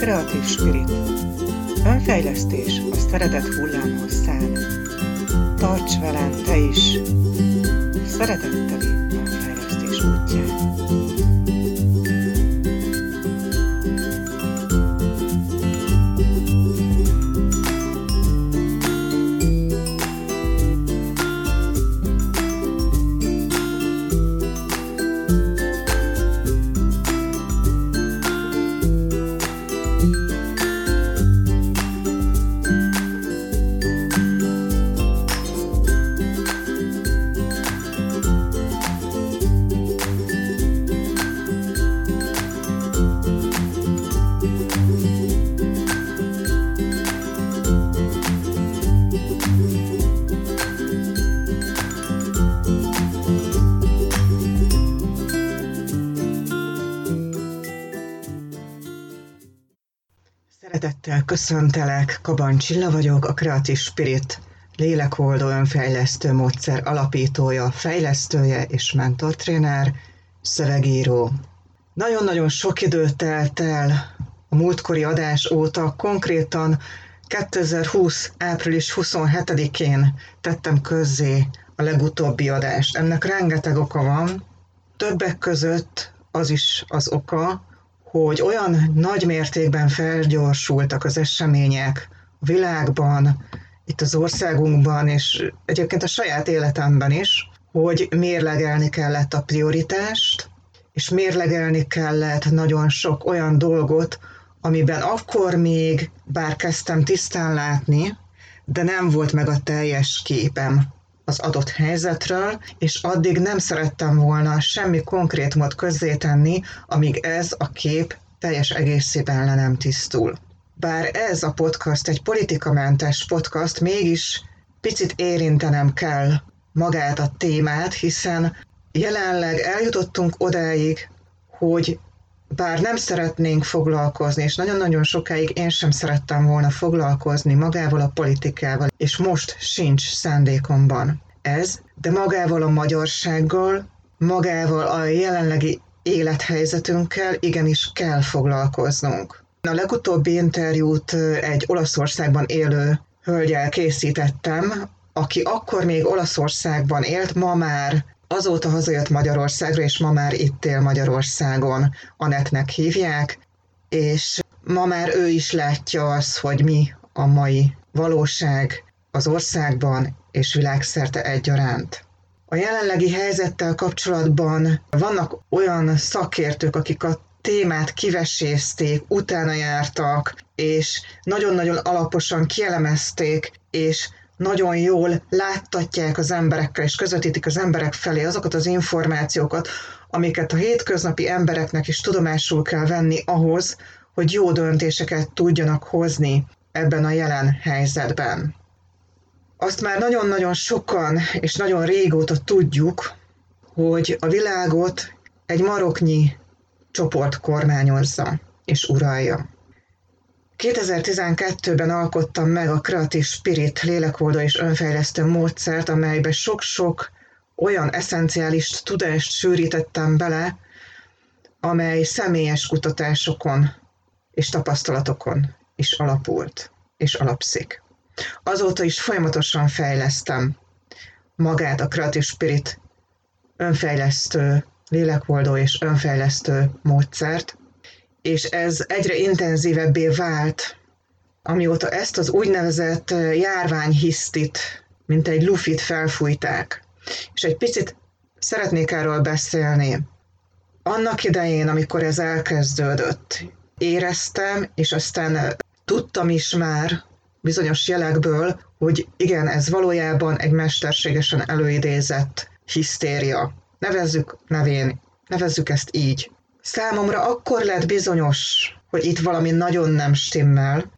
Kreatív Spirit. Önfejlesztés a szeretet hullámhoz szán. Tarts velem te is! Szeretetteli önfejlesztés útján. Szeretettel köszöntelek, Kabán Csilla vagyok, a Kreatív Spirit lélekoldó önfejlesztő módszer alapítója, fejlesztője és mentortréner, szövegíró. Nagyon-nagyon sok idő telt el a múltkori adás óta, konkrétan 2020. április 27-én tettem közzé a legutóbbi adást. Ennek rengeteg oka van, többek között az is az oka, hogy olyan nagy mértékben felgyorsultak az események a világban, itt az országunkban, és egyébként a saját életemben is, hogy mérlegelni kellett a prioritást, és mérlegelni kellett nagyon sok olyan dolgot, amiben akkor még bár kezdtem tisztán látni, de nem volt meg a teljes képem az adott helyzetről, és addig nem szerettem volna semmi konkrétumot közzétenni, amíg ez a kép teljes egészében le nem tisztul. Bár ez a podcast egy politikamentes podcast, mégis picit érintenem kell magát a témát, hiszen jelenleg eljutottunk odáig, hogy bár nem szeretnénk foglalkozni, és nagyon-nagyon sokáig én sem szerettem volna foglalkozni magával a politikával, és most sincs szándékomban ez, de magával a magyarsággal, magával a jelenlegi élethelyzetünkkel igenis kell foglalkoznunk. A legutóbbi interjút egy Olaszországban élő hölggyel készítettem, aki akkor még Olaszországban élt, ma már azóta hazajött Magyarországra, és ma már itt él Magyarországon, Anetnek hívják, és ma már ő is látja azt, hogy mi a mai valóság az országban és világszerte egyaránt. A jelenlegi helyzettel kapcsolatban vannak olyan szakértők, akik a témát kivesézték, utána jártak, és nagyon-nagyon alaposan kielemezték, és nagyon jól láttatják az emberekkel, és közvetítik az emberek felé azokat az információkat, amiket a hétköznapi embereknek is tudomásul kell venni ahhoz, hogy jó döntéseket tudjanak hozni ebben a jelen helyzetben. Azt már nagyon-nagyon sokan és nagyon régóta tudjuk, hogy a világot egy maroknyi csoport kormányozza és uralja. 2012-ben alkottam meg a Kreatív Spirit lélekoldó és önfejlesztő módszert, amelybe sok-sok olyan eszenciális tudást sűrítettem bele, amely személyes kutatásokon és tapasztalatokon is alapult és alapszik. Azóta is folyamatosan fejlesztem magát a Kreatív Spirit önfejlesztő lélekoldó és önfejlesztő módszert, és ez egyre intenzívebbé vált, amióta ezt az úgynevezett járványhisztit, mint egy lufit felfújták. És egy picit szeretnék erről beszélni. Annak idején, amikor ez elkezdődött, éreztem, és aztán tudtam is már bizonyos jelekből, hogy igen, ez valójában egy mesterségesen előidézett hisztéria. Nevezzük nevén, nevezzük ezt így. Számomra akkor lett bizonyos, hogy itt valami nagyon nem stimmel,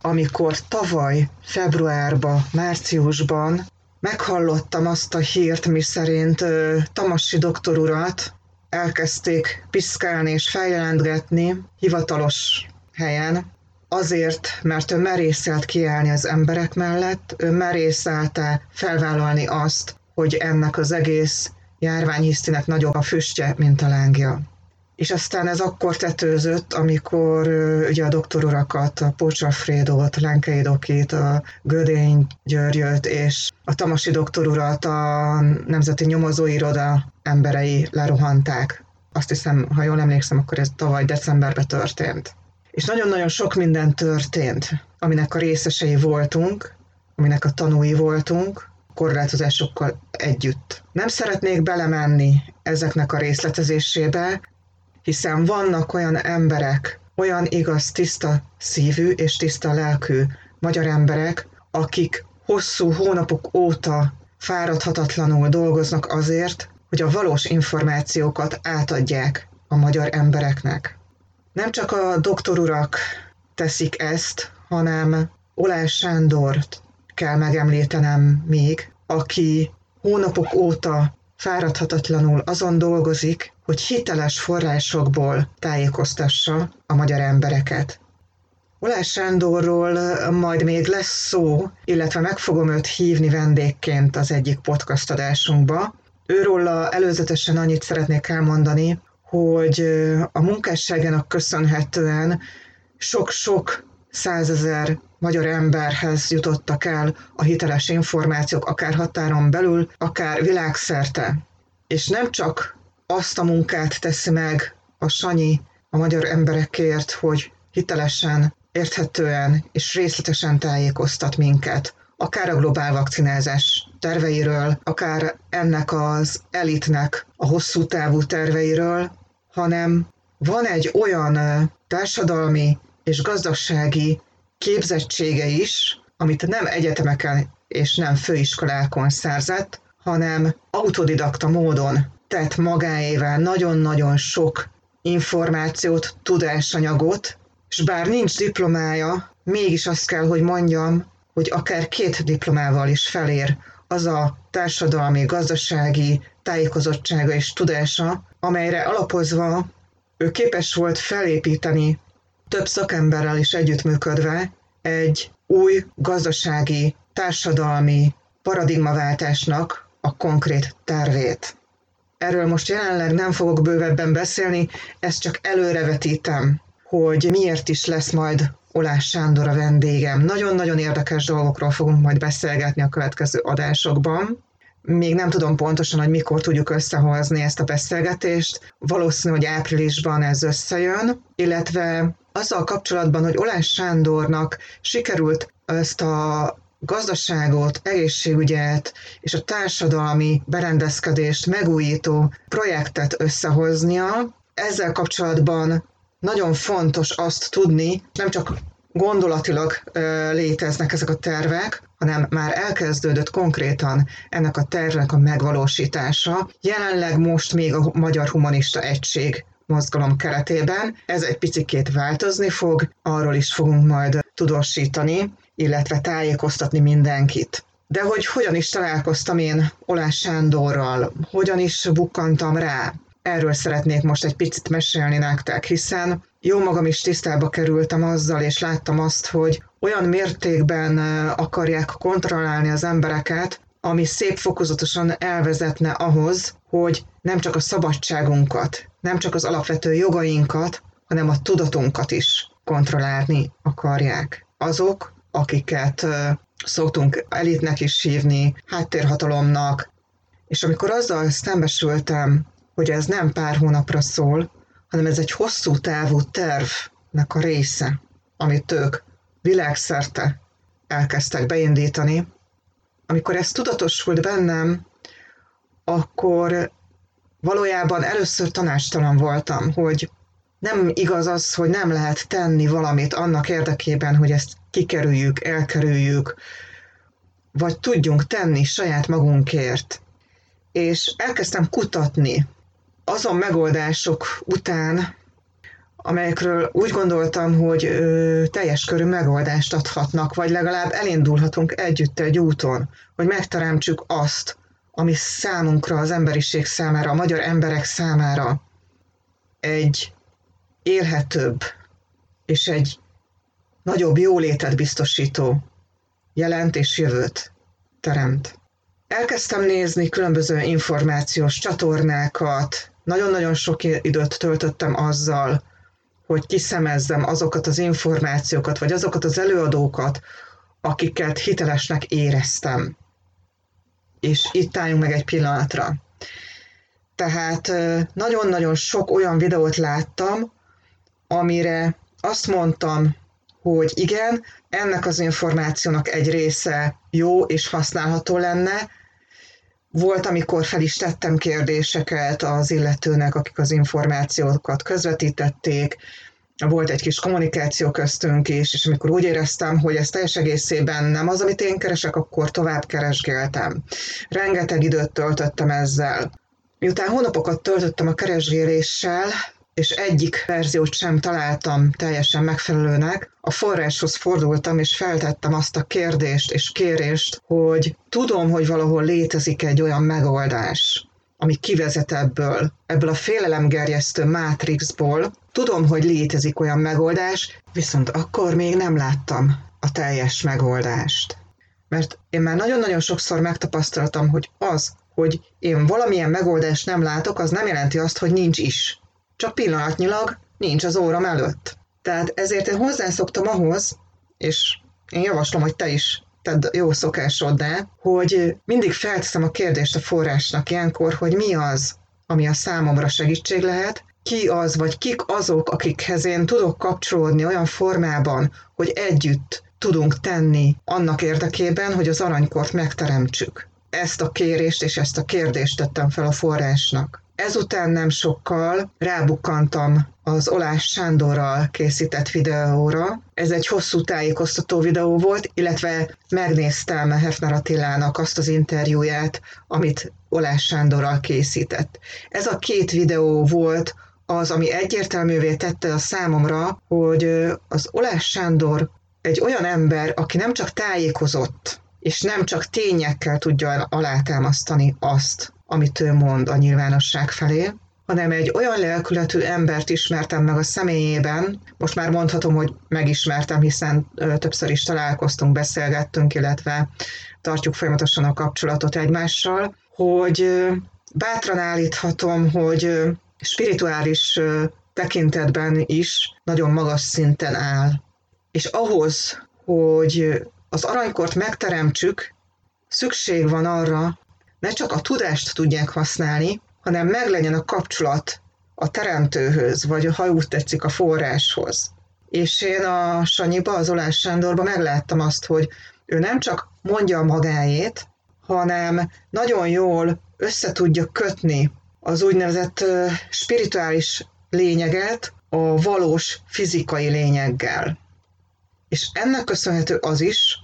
amikor tavaly februárban, márciusban meghallottam azt a hírt, miszerint Tamási doktor urat elkezdték piszkálni és feljelentgetni hivatalos helyen, azért, mert ő merészelt kiállni az emberek mellett, ő merészelte felvállalni azt, hogy ennek az egész járványhisztinek nagyobb a füstje, mint a lángja. És aztán ez akkor tetőzött, amikor ugye a doktorurakat, a Pocsafrédót, a Lenkei dokit, a Gödény Györgyöt és a Tamási doktorurat a Nemzeti Nyomozóiroda emberei lerohanták. Azt hiszem, ha jól emlékszem, akkor ez tavaly decemberben történt. És nagyon-nagyon sok minden történt, aminek a részesei voltunk, aminek a tanúi voltunk, korlátozásokkal együtt. Nem szeretnék belemenni ezeknek a részletezésébe, hiszen vannak olyan emberek, olyan igaz, tiszta szívű és tiszta lelkű magyar emberek, akik hosszú hónapok óta fáradhatatlanul dolgoznak azért, hogy a valós információkat átadják a magyar embereknek. Nem csak a doktorurak teszik ezt, hanem Oláh Sándort kell megemlítenem még, aki hónapok óta fáradhatatlanul azon dolgozik, hogy hiteles forrásokból tájékoztassa a magyar embereket. Oláh Sándorról majd még lesz szó, illetve meg fogom őt hívni vendégként az egyik podcast adásunkba. Őról előzetesen annyit szeretnék elmondani, hogy a munkásságának köszönhetően sok-sok 100 000 magyar emberhez jutottak el a hiteles információk, akár határon belül, akár világszerte. És nem csak azt a munkát teszi meg a Sanyi a magyar emberekért, hogy hitelesen, érthetően és részletesen tájékoztat minket, akár a globál vakcinázás terveiről, akár ennek az elitnek a hosszú távú terveiről, hanem van egy olyan társadalmi és gazdasági képzettsége is, amit nem egyetemeken és nem főiskolákon szerzett, hanem autodidakta módon tett magáével nagyon-nagyon sok információt, tudásanyagot, és bár nincs diplomája, mégis azt kell, hogy mondjam, hogy akár 2 diplomával is felér az a társadalmi, gazdasági tájékozottsága és tudása, amelyre alapozva ő képes volt felépíteni több szakemberrel is együttműködve egy új gazdasági, társadalmi paradigmaváltásnak a konkrét tervét. Erről most jelenleg nem fogok bővebben beszélni, ezt csak előrevetítem, hogy miért is lesz majd Oláh Sándor a vendégem. Nagyon-nagyon érdekes dolgokról fogunk majd beszélgetni a következő adásokban. Még nem tudom pontosan, hogy mikor tudjuk összehozni ezt a beszélgetést. Valószínű, hogy áprilisban ez összejön, illetve azzal kapcsolatban, hogy Oláh Sándornak sikerült ezt a gazdaságot, egészségügyet és a társadalmi berendezkedést megújító projektet összehoznia. Ezzel kapcsolatban nagyon fontos azt tudni, nem csak gondolatilag léteznek ezek a tervek, hanem már elkezdődött konkrétan ennek a tervnek a megvalósítása. Jelenleg most még a Magyar Humanista Egység mozgalom keretében. Ez egy picikét változni fog, arról is fogunk majd tudósítani, illetve tájékoztatni mindenkit. De hogy hogyan is találkoztam én Oláh Sándorral, hogyan is bukkantam rá, erről szeretnék most egy picit mesélni nektek, hiszen jó magam is tisztába kerültem azzal, és láttam azt, hogy olyan mértékben akarják kontrollálni az embereket, ami szép fokozatosan elvezetne ahhoz, hogy nem csak a szabadságunkat, nem csak az alapvető jogainkat, hanem a tudatunkat is kontrollálni akarják. Azok, akiket szoktunk elitnek is hívni, háttérhatalomnak. És amikor azzal szembesültem, hogy ez nem pár hónapra szól, hanem ez egy hosszú távú tervnek a része, amit ők világszerte elkezdtek beindítani. Amikor ez tudatosult bennem, akkor valójában először tanácstalan voltam, hogy nem igaz az, hogy nem lehet tenni valamit annak érdekében, hogy ezt kikerüljük, elkerüljük, vagy tudjunk tenni saját magunkért. És elkezdtem kutatni azon megoldások után, amelyekről úgy gondoltam, hogy teljes körű megoldást adhatnak, vagy legalább elindulhatunk együtt egy úton, hogy megteremtsük azt, ami számunkra, az emberiség számára, a magyar emberek számára egy élhetőbb és egy nagyobb jólétet biztosító jelent és jövőt teremt. Elkezdtem nézni különböző információs csatornákat, Nagyon-nagyon sok időt töltöttem azzal, hogy kiszemezzem azokat az információkat, vagy azokat az előadókat, akiket hitelesnek éreztem. És itt álljunk meg egy pillanatra. Tehát nagyon-nagyon sok olyan videót láttam, amire azt mondtam, hogy igen, ennek az információnak egy része jó és használható lenne. Volt, amikor fel is tettem kérdéseket az illetőnek, akik az információkat közvetítették, volt egy kis kommunikáció köztünk is, és amikor úgy éreztem, hogy ez teljes egészében nem az, amit én keresek, akkor tovább keresgéltem. Rengeteg időt töltöttem ezzel. Miután hónapokat töltöttem a keresgéléssel, és egyik verziót sem találtam teljesen megfelelőnek, a forráshoz fordultam, és feltettem azt a kérdést és kérést, hogy tudom, hogy valahol létezik egy olyan megoldás, ami kivezet ebből a félelemgerjesztő mátrixból. Tudom, hogy létezik olyan megoldás, viszont akkor még nem láttam a teljes megoldást. Mert én már nagyon-nagyon sokszor megtapasztaltam, hogy az, hogy én valamilyen megoldást nem látok, az nem jelenti azt, hogy nincs is. Csak pillanatnyilag nincs az óram előtt. Tehát ezért én hozzászoktam ahhoz, és én javaslom, hogy te is tedd jó szokásoddá, hogy mindig felteszem a kérdést a forrásnak ilyenkor, hogy mi az, ami a számomra segítség lehet, ki az, vagy kik azok, akikhez én tudok kapcsolódni olyan formában, hogy együtt tudunk tenni annak érdekében, hogy az aranykort megteremtsük. Ezt a kérést és ezt a kérdést tettem fel a forrásnak. Ezután nem sokkal rábukkantam az Oláh Sándorral készített videóra. Ez egy hosszú tájékoztató videó volt, illetve megnéztem Hefner Attilának azt az interjúját, amit Oláh Sándorral készített. Ez a két videó volt az, ami egyértelművé tette a számomra, hogy az Oláh Sándor egy olyan ember, aki nem csak tájékozott, és nem csak tényekkel tudja alátámasztani azt, amit ő mond a nyilvánosság felé, hanem egy olyan lelkületű embert ismertem meg a személyében, most már mondhatom, hogy megismertem, hiszen többször is találkoztunk, beszélgettünk, illetve tartjuk folyamatosan a kapcsolatot egymással, hogy bátran állíthatom, hogy spirituális tekintetben is nagyon magas szinten áll. És ahhoz, hogy az aranykort megteremtsük, szükség van arra, ne csak a tudást tudják használni, hanem meglegyen a kapcsolat a teremtőhöz, vagy ha úgy tetszik, a forráshoz. És én a Sanyiba, az Oláh Sándorba megláttam azt, hogy ő nem csak mondja magáét, hanem nagyon jól össze tudja kötni az úgynevezett spirituális lényeget a valós fizikai lényeggel. És ennek köszönhető az is,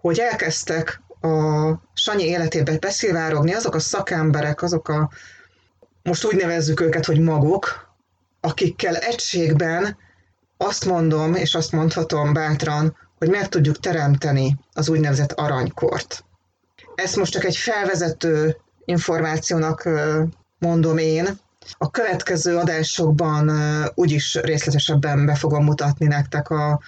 hogy elkezdtek a Sanyi életében beszivárogni azok a szakemberek, azok a, most úgy nevezzük őket, hogy maguk, akikkel egységben azt mondom, és azt mondhatom bátran, hogy meg tudjuk teremteni az úgynevezett aranykort. Ezt most csak egy felvezető információnak mondom én. A következő adásokban úgyis részletesebben be fogom mutatni nektek a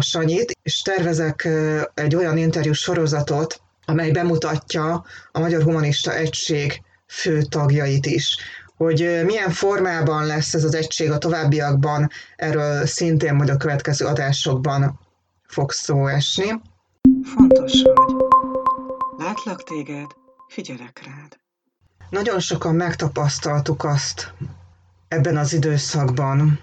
Sanyit, és tervezek egy olyan interjú sorozatot, amely bemutatja a Magyar Humanista Egység fő tagjait is. Hogy milyen formában lesz ez az egység a továbbiakban, erről szintén majd a következő adásokban fog szó esni. Fontos vagy. Látlak téged, figyelek rád. Nagyon sokan megtapasztaltuk azt ebben az időszakban,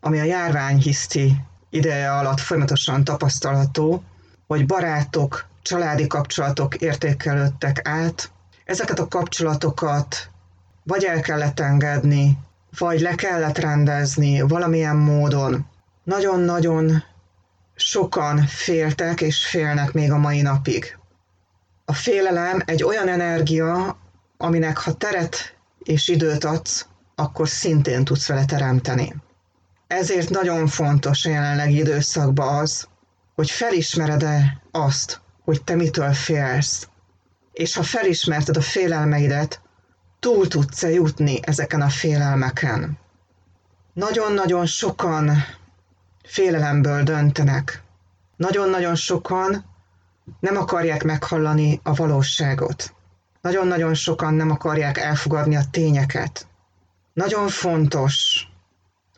ami a járványhiszti ideje alatt folyamatosan tapasztalható, hogy barátok, családi kapcsolatok értékelődtek át. Ezeket a kapcsolatokat vagy el kellett engedni, vagy le kellett rendezni valamilyen módon. Nagyon-nagyon sokan féltek és félnek még a mai napig. A félelem egy olyan energia, aminek ha teret és időt adsz, akkor szintén tudsz vele teremteni. Ezért nagyon fontos a jelenlegi időszakban az, hogy felismered-e azt, hogy te mitől félsz. És ha felismerted a félelmeidet, túl tudsz-e jutni ezeken a félelmeken. Nagyon-nagyon sokan félelemből döntenek. Nagyon-nagyon sokan nem akarják meghallani a valóságot. Nagyon-nagyon sokan nem akarják elfogadni a tényeket. Nagyon fontos,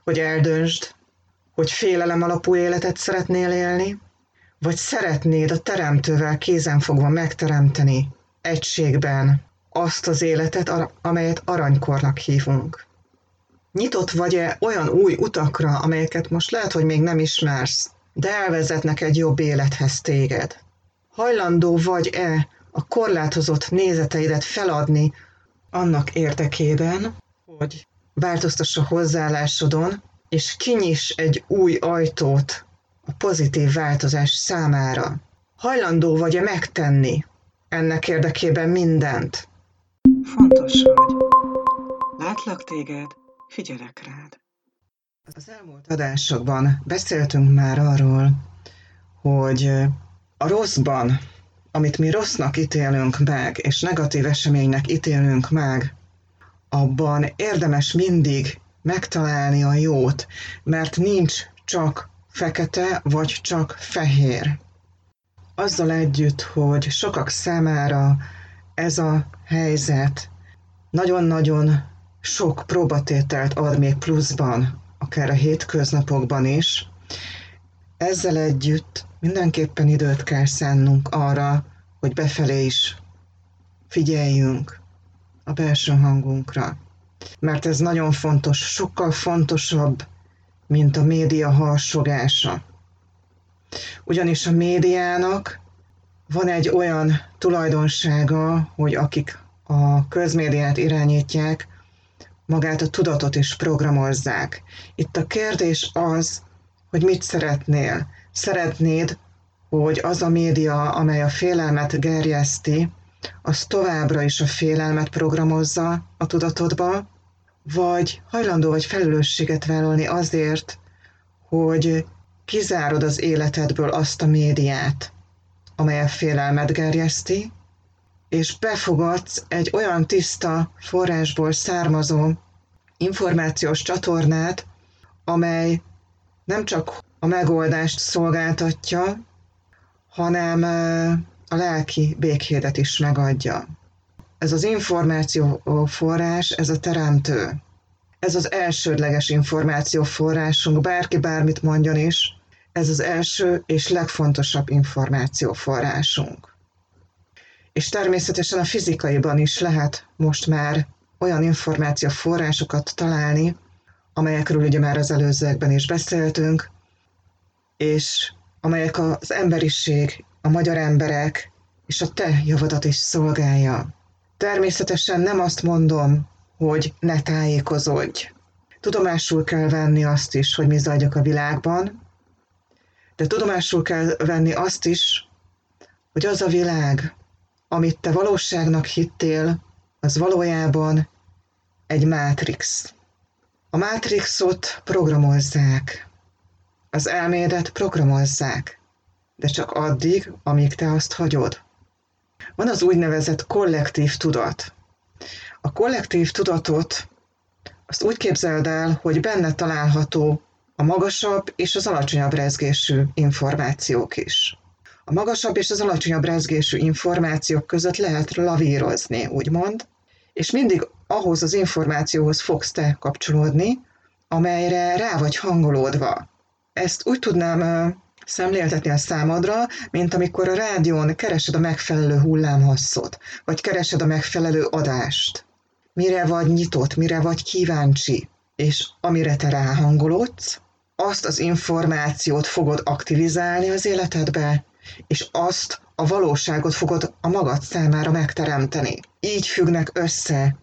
hogy eldöntsd, hogy félelem alapú életet szeretnél élni, vagy szeretnéd a teremtővel kézenfogva megteremteni egységben azt az életet, amelyet aranykornak hívunk. Nyitott vagy-e olyan új utakra, amelyeket most lehet, hogy még nem ismersz, de elvezetnek egy jobb élethez téged? Hajlandó vagy-e a korlátozott nézeteidet feladni annak érdekében, hogy változtass a hozzáállásodon, és kinyiss egy új ajtót a pozitív változás számára? Hajlandó vagy-e megtenni ennek érdekében mindent? Fontos vagy. Látlak téged, figyelek rád. Az elmúlt adásokban beszéltünk már arról, hogy a rosszban, amit mi rossznak ítélünk meg, és negatív eseménynek ítélünk meg, abban érdemes mindig megtalálni a jót, mert nincs csak fekete vagy csak fehér. Azzal együtt, hogy sokak számára ez a helyzet nagyon-nagyon sok próbatételt ad még pluszban, akár a hétköznapokban is, ezzel együtt mindenképpen időt kell szánnunk arra, hogy befelé is figyeljünk a belső hangunkra. Mert ez nagyon fontos, sokkal fontosabb, mint a média harsogása. Ugyanis a médiának van egy olyan tulajdonsága, hogy akik a közmédiát irányítják, magát a tudatot is programozzák. Itt a kérdés az, hogy mit szeretnél. Szeretnéd, hogy az a média, amely a félelmet gerjeszti, az továbbra is a félelmet programozza a tudatodba, vagy hajlandó vagy felelősséget vállalni azért, hogy kizárod az életedből azt a médiát, amely a félelmet gerjeszti, és befogadsz egy olyan tiszta forrásból származó információs csatornát, amely nem csak a megoldást szolgáltatja, hanem a lelki békédet is megadja. Ez az információforrás, ez a teremtő. Ez az elsődleges információforrásunk, bárki bármit mondjon is, ez az első és legfontosabb információforrásunk. És természetesen a fizikaiban is lehet most már olyan információforrásokat találni, amelyekről ugye már az előzőekben is beszéltünk, és amelyek az emberiség, a magyar emberek és a te javadat is szolgálja. Természetesen nem azt mondom, hogy ne tájékozódj. Tudomásul kell venni azt is, hogy mi zajlik a világban, de tudomásul kell venni azt is, hogy az a világ, amit te valóságnak hittél, az valójában egy mátrix. A mátrixot programozzák, az elmédet programozzák, de csak addig, amíg te azt hagyod. Van az úgynevezett kollektív tudat. A kollektív tudatot azt úgy képzeld el, hogy benne található a magasabb és az alacsonyabb rezgésű információk is. A magasabb és az alacsonyabb rezgésű információk között lehet lavírozni, úgymond, és mindig ahhoz az információhoz fogsz te kapcsolódni, amelyre rá vagy hangolódva. Ezt úgy tudnám szemléltetni a számodra, mint amikor a rádión keresed a megfelelő hullámhosszot, vagy keresed a megfelelő adást. Mire vagy nyitott, mire vagy kíváncsi, és amire te ráhangolódsz, azt az információt fogod aktivizálni az életedbe, és azt a valóságot fogod a magad számára megteremteni. Így függnek össze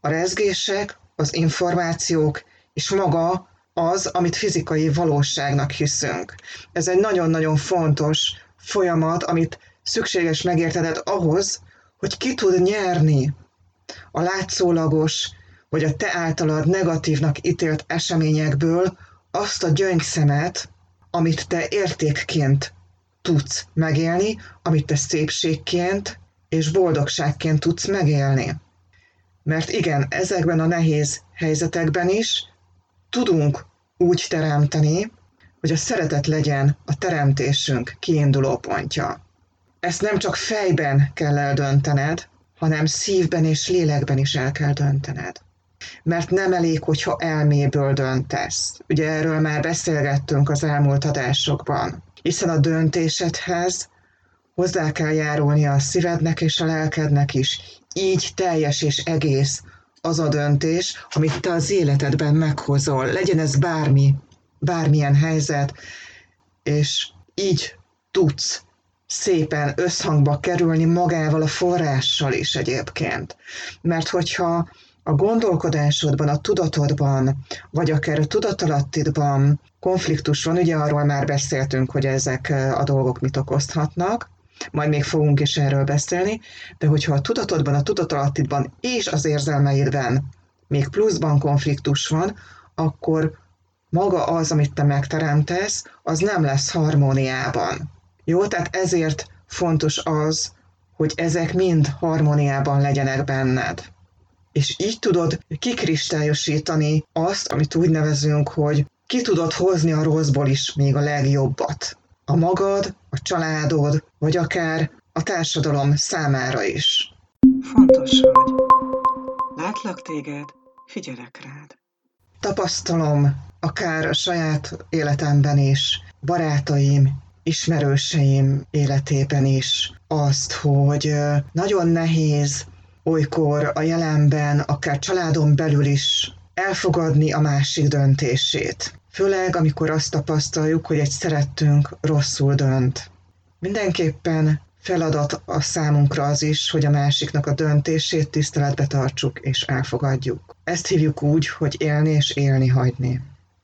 a rezgések, az információk, és maga az, amit fizikai valóságnak hiszünk. Ez egy nagyon-nagyon fontos folyamat, amit szükséges megértened ahhoz, hogy ki tud nyerni a látszólagos, vagy a te általad negatívnak ítélt eseményekből azt a gyöngyszemet, amit te értékként tudsz megélni, amit te szépségként és boldogságként tudsz megélni. Mert igen, ezekben a nehéz helyzetekben is tudunk úgy teremteni, hogy a szeretet legyen a teremtésünk kiinduló pontja. Ezt nem csak fejben kell eldöntened, hanem szívben és lélekben is el kell döntened. mert nem elég, hogyha elméből döntesz. Ugye erről már beszélgettünk az elmúlt adásokban, hiszen a döntésedhez hozzá kell járulni a szívednek és a lelkednek is. Így teljes és egész az a döntés, amit te az életedben meghozol. Legyen ez bármilyen helyzet, és így tudsz szépen összhangba kerülni magával, a forrással is egyébként. Mert hogyha a gondolkodásodban, a tudatodban, vagy akár a tudatalattidban konfliktus van, ugye arról már beszéltünk, hogy ezek a dolgok mit okozhatnak, majd még fogunk is erről beszélni, de hogyha a tudatodban, a tudatalattidban és az érzelmeidben még pluszban konfliktus van, akkor maga az, amit te megteremtesz, az nem lesz harmóniában. Jó, tehát ezért fontos az, hogy ezek mind harmóniában legyenek benned. És így tudod kikristályosítani azt, amit úgy nevezünk, hogy ki tudod hozni a rosszból is még a legjobbat. A magad, a családod, vagy akár a társadalom számára is. Fontos vagy. Látlak téged, figyelek rád. Tapasztalom, akár a saját életemben is, barátaim, ismerőseim életében is azt, hogy nagyon nehéz olykor a jelenben, akár családon belül is elfogadni a másik döntését. Főleg, amikor azt tapasztaljuk, hogy egy szerettünk rosszul dönt. Mindenképpen feladat a számunkra az is, hogy a másiknak a döntését tiszteletbe tartsuk és elfogadjuk. Ezt hívjuk úgy, hogy élni és élni hagyni.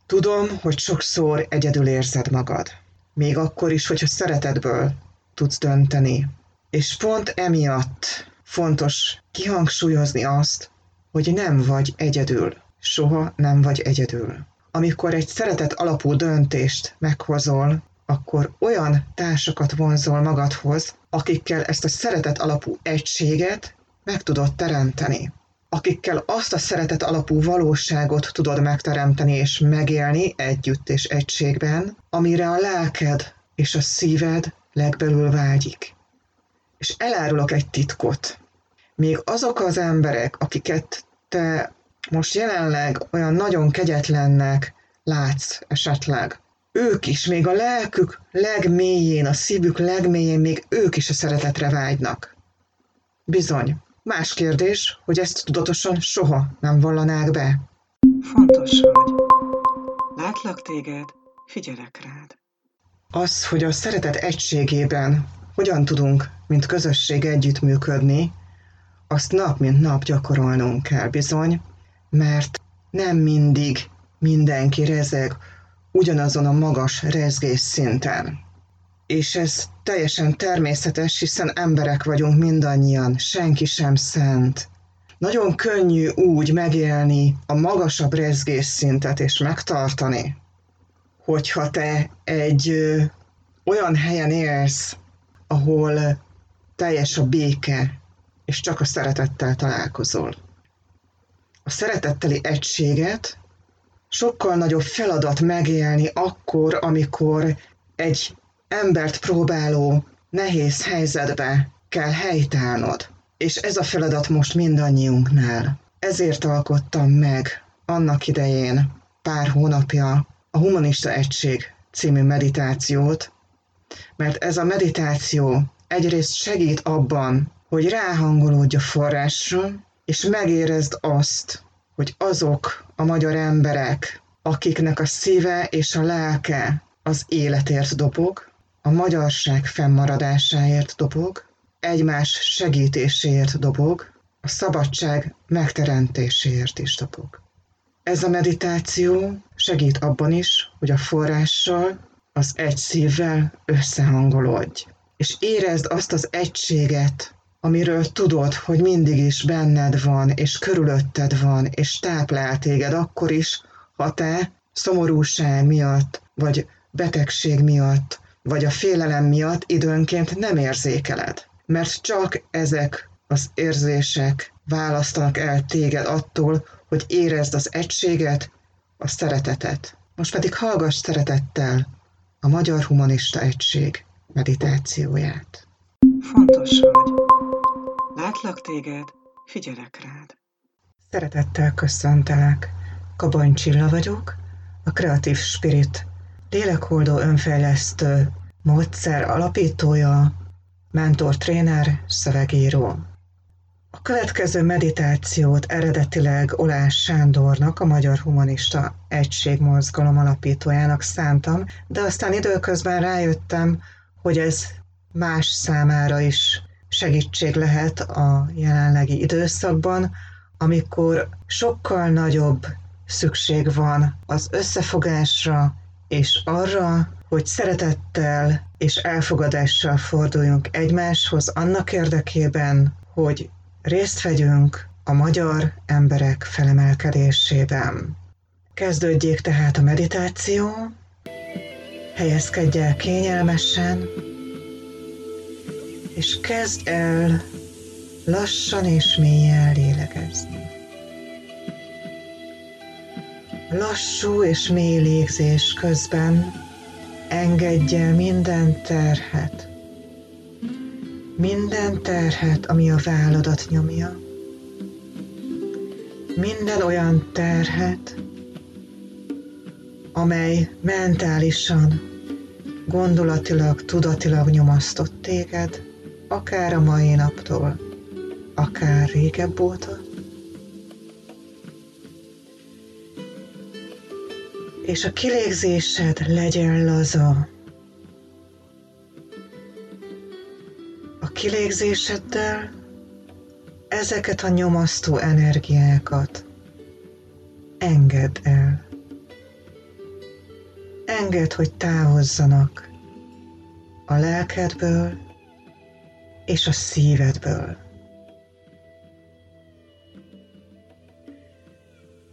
Tudom, hogy sokszor egyedül érzed magad. Még akkor is, hogyha szeretetből tudsz dönteni. És pont emiatt fontos kihangsúlyozni azt, hogy nem vagy egyedül. Soha nem vagy egyedül. Amikor egy szeretet alapú döntést meghozol, akkor olyan társakat vonzol magadhoz, akikkel ezt a szeretet alapú egységet meg tudod teremteni. Akikkel azt a szeretet alapú valóságot tudod megteremteni és megélni együtt és egységben, amire a lelked és a szíved legbelül vágyik. És elárulok egy titkot. Még azok az emberek, akiket te most jelenleg olyan nagyon kegyetlennek látsz esetleg, ők is, még a lelkük legmélyén, a szívük legmélyén, még ők is a szeretetre vágynak. Bizony. Más kérdés, hogy ezt tudatosan soha nem vallanák be. Fontos vagy. Látlak téged, figyelek rád. Az, hogy a szeretet egységében hogyan tudunk, mint közösség együttműködni, azt nap mint nap gyakorolnunk kell bizony, mert nem mindig mindenki rezeg ugyanazon a magas rezgés szinten. És ez teljesen természetes, hiszen emberek vagyunk mindannyian, senki sem szent. Nagyon könnyű úgy megélni a magasabb rezgésszintet és megtartani, hogyha te egy olyan helyen élsz, ahol teljes a béke, és csak a szeretettel találkozol. A szeretetteli egységet sokkal nagyobb feladat megélni akkor, amikor egy embert próbáló nehéz helyzetbe kell helytállnod. És ez a feladat most mindannyiunknál. Ezért alkottam meg annak idején pár hónapja a Humanista Egység című meditációt, mert ez a meditáció egyrészt segít abban, hogy ráhangolódj a forrásra, és megérezd azt, hogy azok a magyar emberek, akiknek a szíve és a lelke az életért dobog, a magyarság fennmaradásáért dobog, egymás segítéséért dobog, a szabadság megteremtéséért is dobog. Ez a meditáció segít abban is, hogy a forrással, az egy szívvel összehangolódj. És érezd azt az egységet, amiről tudod, hogy mindig is benned van, és körülötted van, és táplál téged akkor is, ha te szomorúság miatt, vagy betegség miatt, vagy a félelem miatt időnként nem érzékeled. Mert csak ezek az érzések választanak el téged attól, hogy érezd az egységet, a szeretetet. Most pedig hallgass szeretettel a Magyar Humanista Egység meditációját. Fontos vagy. Látlak téged, figyelek rád. Szeretettel köszöntelek. Kabán Csilla vagyok, a Kreatív Spirit lélekholdó önfejlesztő módszer alapítója, mentor, tréner, szövegíró. A következő meditációt eredetileg Oláh Sándornak, a Magyar Humanista Egység mozgalom alapítójának szántam, de aztán időközben rájöttem, hogy ez más számára is segítség lehet a jelenlegi időszakban, amikor sokkal nagyobb szükség van az összefogásra és arra, hogy szeretettel és elfogadással forduljunk egymáshoz annak érdekében, hogy részt vegyünk a magyar emberek felemelkedésében. Kezdődjék tehát a meditáció, helyezkedj el kényelmesen, és kezdj el lassan és mélyen lélegezni. Lassú és mély légzés közben engedj el minden terhet, ami a válladat nyomja, minden olyan terhet, amely mentálisan, gondolatilag, tudatilag nyomasztott téged, akár a mai naptól, akár régebb óta. És a kilégzésed legyen laza. A kilégzéseddel ezeket a nyomasztó energiákat engedd el. Engedd, hogy távozzanak a lelkedből és a szívedből.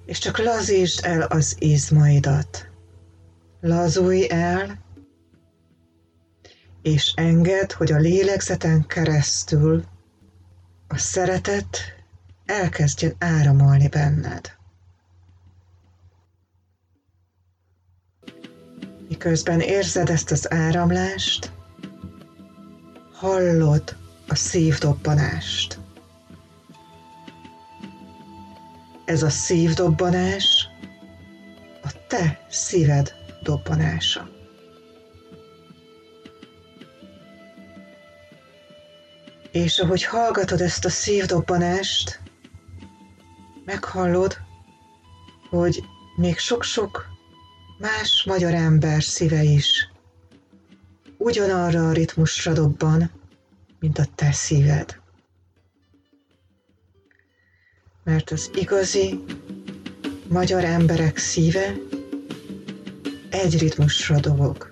És csak lazítsd el az izmaidat. Lazulj el, és engedd, hogy a lélegzeten keresztül a szeretet elkezdjen áramolni benned. Miközben érzed ezt az áramlást, hallod a szívdobbanást. Ez a szívdobbanás a te szíved dobbanása. És ahogy hallgatod ezt a szívdobbanást, meghallod, hogy még sok-sok más magyar ember szíve is ugyanarra a ritmusra dobban, mint a te szíved. Mert az igazi magyar emberek szíve egy ritmusra dobog.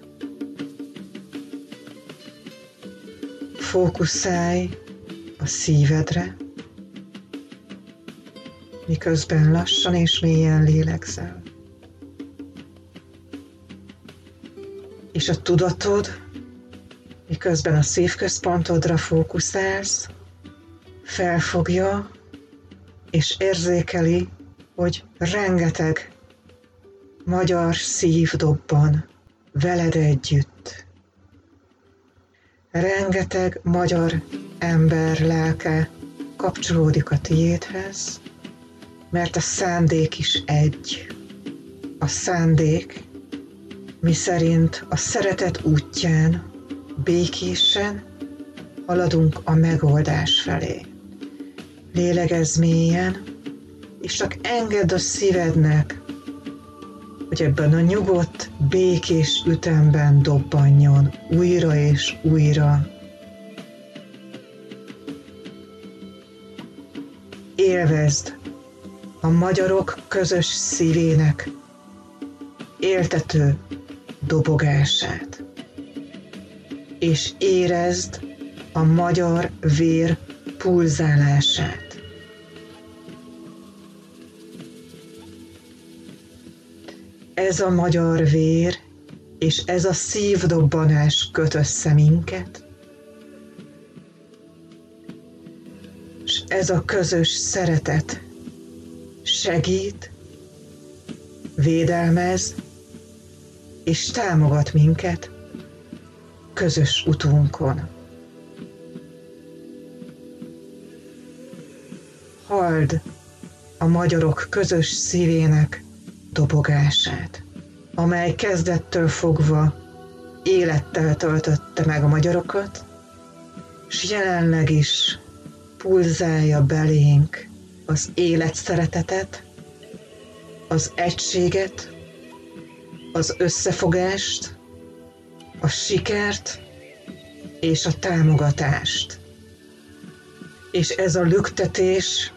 Fókuszálj a szívedre, miközben lassan és mélyen lélegzel. És a tudatod, miközben a szívközpontodra fókuszálsz, felfogja és érzékeli, hogy rengeteg magyar szív dobban veled együtt. Rengeteg magyar ember lelke kapcsolódik a tiédhez, mert a szándék is egy. A szándék, miszerint a szeretet útján békésen haladunk a megoldás felé. Lélegezz mélyen, és csak engedd a szívednek, hogy ebben a nyugodt, békés ütemben dobbanjon újra és újra. Élvezd a magyarok közös szívének éltető dobogását, és érezd a magyar vér pulzálását. Ez a magyar vér és ez a szívdobbanás köt össze minket, és ez a közös szeretet segít, védelmez és támogat minket közös utunkon. Halld a magyarok közös szívének dobogását, amely kezdettől fogva élettel töltötte meg a magyarokat, és jelenleg is pulzálja belénk az életszeretetet, az egységet, az összefogást, a sikert és a támogatást. És ez a lüktetés,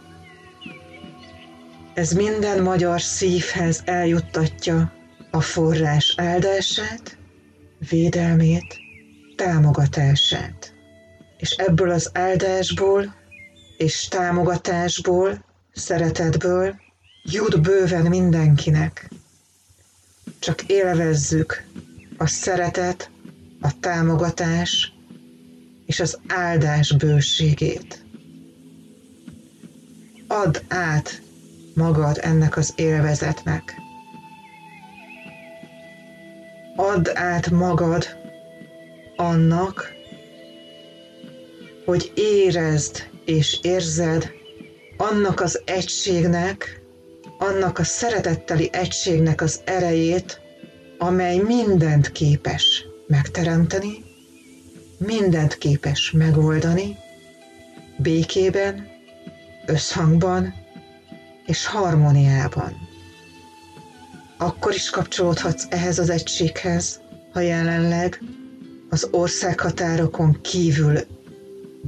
ez minden magyar szívhez eljuttatja a forrás áldását, védelmét, támogatását. És ebből az áldásból és támogatásból, szeretetből jut bőven mindenkinek. Csak élvezzük a szeretet, a támogatás és az áldás bőségét. Add át magad ennek az élvezetnek. Add át magad annak, hogy érezd és érzed annak az egységnek, annak a szeretetteli egységnek az erejét, amely mindent képes megteremteni, mindent képes megoldani, békében, összhangban és harmóniában. Akkor is kapcsolódhatsz ehhez az egységhez, ha jelenleg az országhatárokon kívül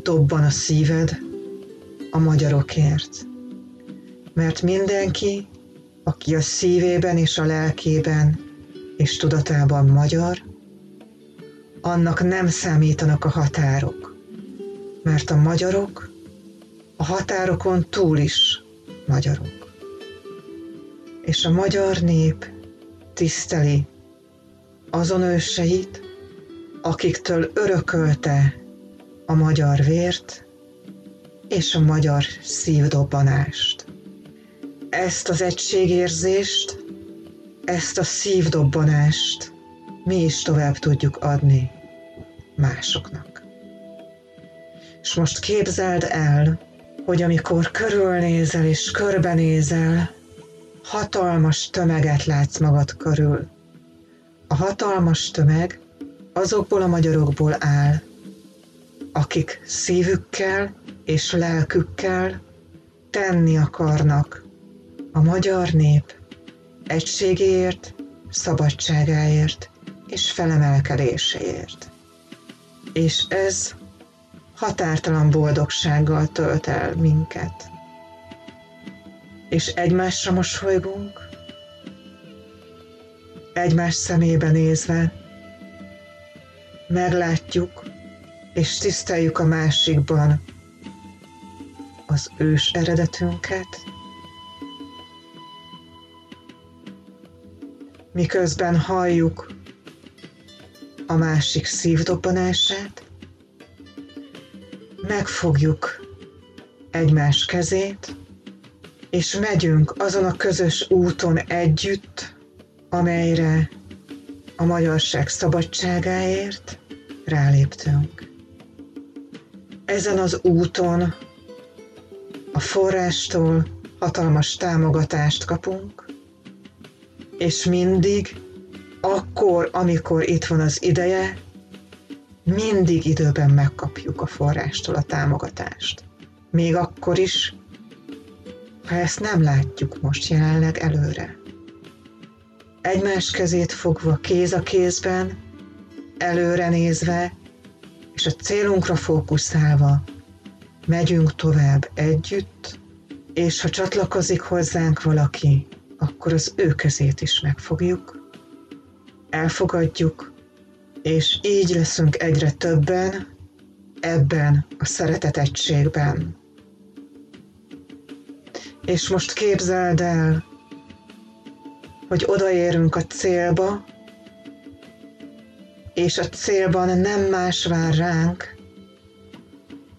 dobban a szíved a magyarokért. Mert mindenki, aki a szívében és a lelkében és tudatában magyar, annak nem számítanak a határok, mert a magyarok a határokon túl is magyarok. És a magyar nép tiszteli azon őseit, akiktől örökölte a magyar vért és a magyar szívdobbanást. Ezt az egységérzést, ezt a szívdobbanást mi is tovább tudjuk adni másoknak. És most képzeld el, hogy amikor körülnézel és körbenézel, hatalmas tömeget látsz magad körül. A hatalmas tömeg azokból a magyarokból áll, akik szívükkel és lelkükkel tenni akarnak a magyar nép egységéért, szabadságáért és felemelkedéséért. És ez határtalan boldogsággal tölt el minket. És egymásra mosolygunk, egymás szemébe nézve meglátjuk és tiszteljük a másikban az ős eredetünket, miközben halljuk a másik szívdobbanását, megfogjuk egymás kezét, és megyünk azon a közös úton együtt, amelyre a magyarság szabadságáért ráléptünk. Ezen az úton a forrástól hatalmas támogatást kapunk, és mindig, akkor, amikor itt van az ideje, mindig időben megkapjuk a forrástól a támogatást. Még akkor is, ha ezt nem látjuk most jelenleg előre. Egymás kezét fogva, kéz a kézben, előre nézve, és a célunkra fókuszálva megyünk tovább együtt, és ha csatlakozik hozzánk valaki, akkor az ő kezét is megfogjuk, elfogadjuk, és így leszünk egyre többen ebben a szeretet egységben. És most képzeld el, hogy odaérünk a célba, és a célban nem más vár ránk,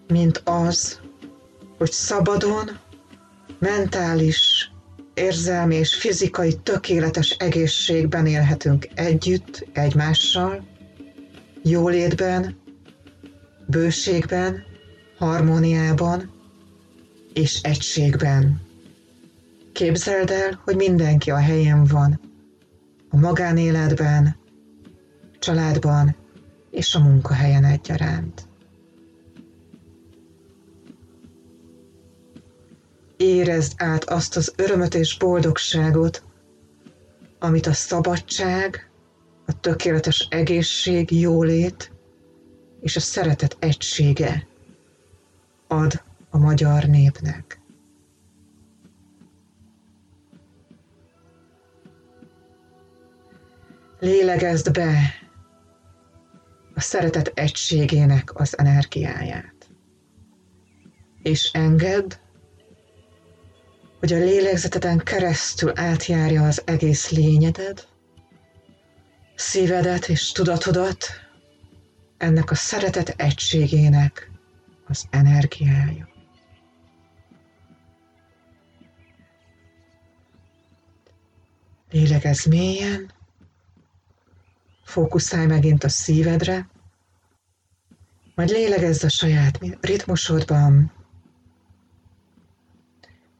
mint az, hogy szabadon, mentális, érzelmi és fizikai tökéletes egészségben élhetünk együtt, egymással, jólétben, bőségben, harmóniában és egységben. Képzeld el, hogy mindenki a helyén van. A magánéletben, családban és a munkahelyen egyaránt. Érezd át azt az örömöt és boldogságot, amit a szabadság, a tökéletes egészség, jólét és a szeretet egysége ad a magyar népnek. Lélegezd be a szeretet egységének az energiáját, és engedd, hogy a lélegzeteden keresztül átjárja az egész lényedet, szívedet és tudatodat ennek a szeretet egységének az energiája. Lélegezz mélyen, fókuszálj megint a szívedre, majd lélegezz a saját ritmusodban,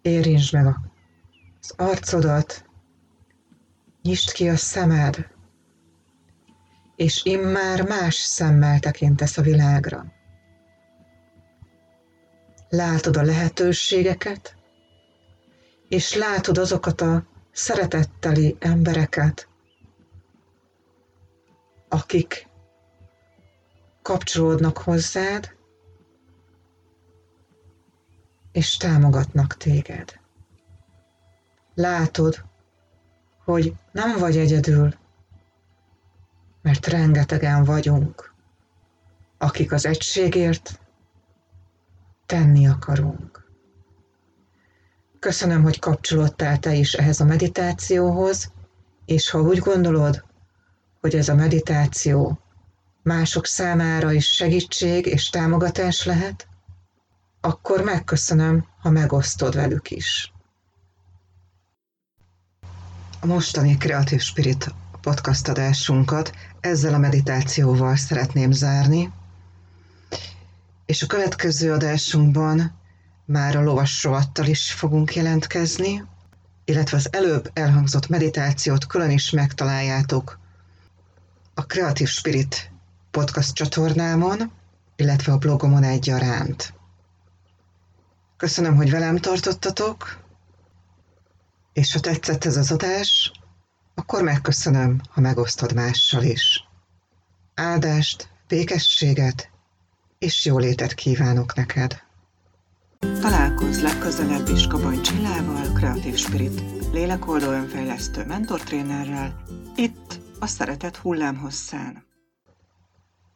érintsd meg az arcodat, nyisd ki a szemed, és immár más szemmel tekintesz a világra. Látod a lehetőségeket, és látod azokat a szeretetteli embereket, akik kapcsolódnak hozzád, és támogatnak téged. Látod, hogy nem vagy egyedül, mert rengetegen vagyunk, akik az egységért tenni akarunk. Köszönöm, hogy kapcsolódtál te is ehhez a meditációhoz, és ha úgy gondolod, hogy ez a meditáció mások számára is segítség és támogatás lehet, akkor megköszönöm, ha megosztod velük is. A mostani Kreatív Spirit podcast adásunkat ezzel a meditációval szeretném zárni, és a következő adásunkban már a lovas rovattal is fogunk jelentkezni, illetve az előbb elhangzott meditációt külön is megtaláljátok a Kreatív Spirit podcast csatornámon, illetve a blogomon egyaránt. Köszönöm, hogy velem tartottatok, és ha tetszett ez az adás, akkor megköszönöm, ha megosztod mással is. Áldást, békességet és jólétet kívánok neked! Találkozz legközelebb is Kabán Csillával, Kreatív Spirit lélekoldó önfejlesztő mentortrénerrel, itt a Szeretet hullámhosszán.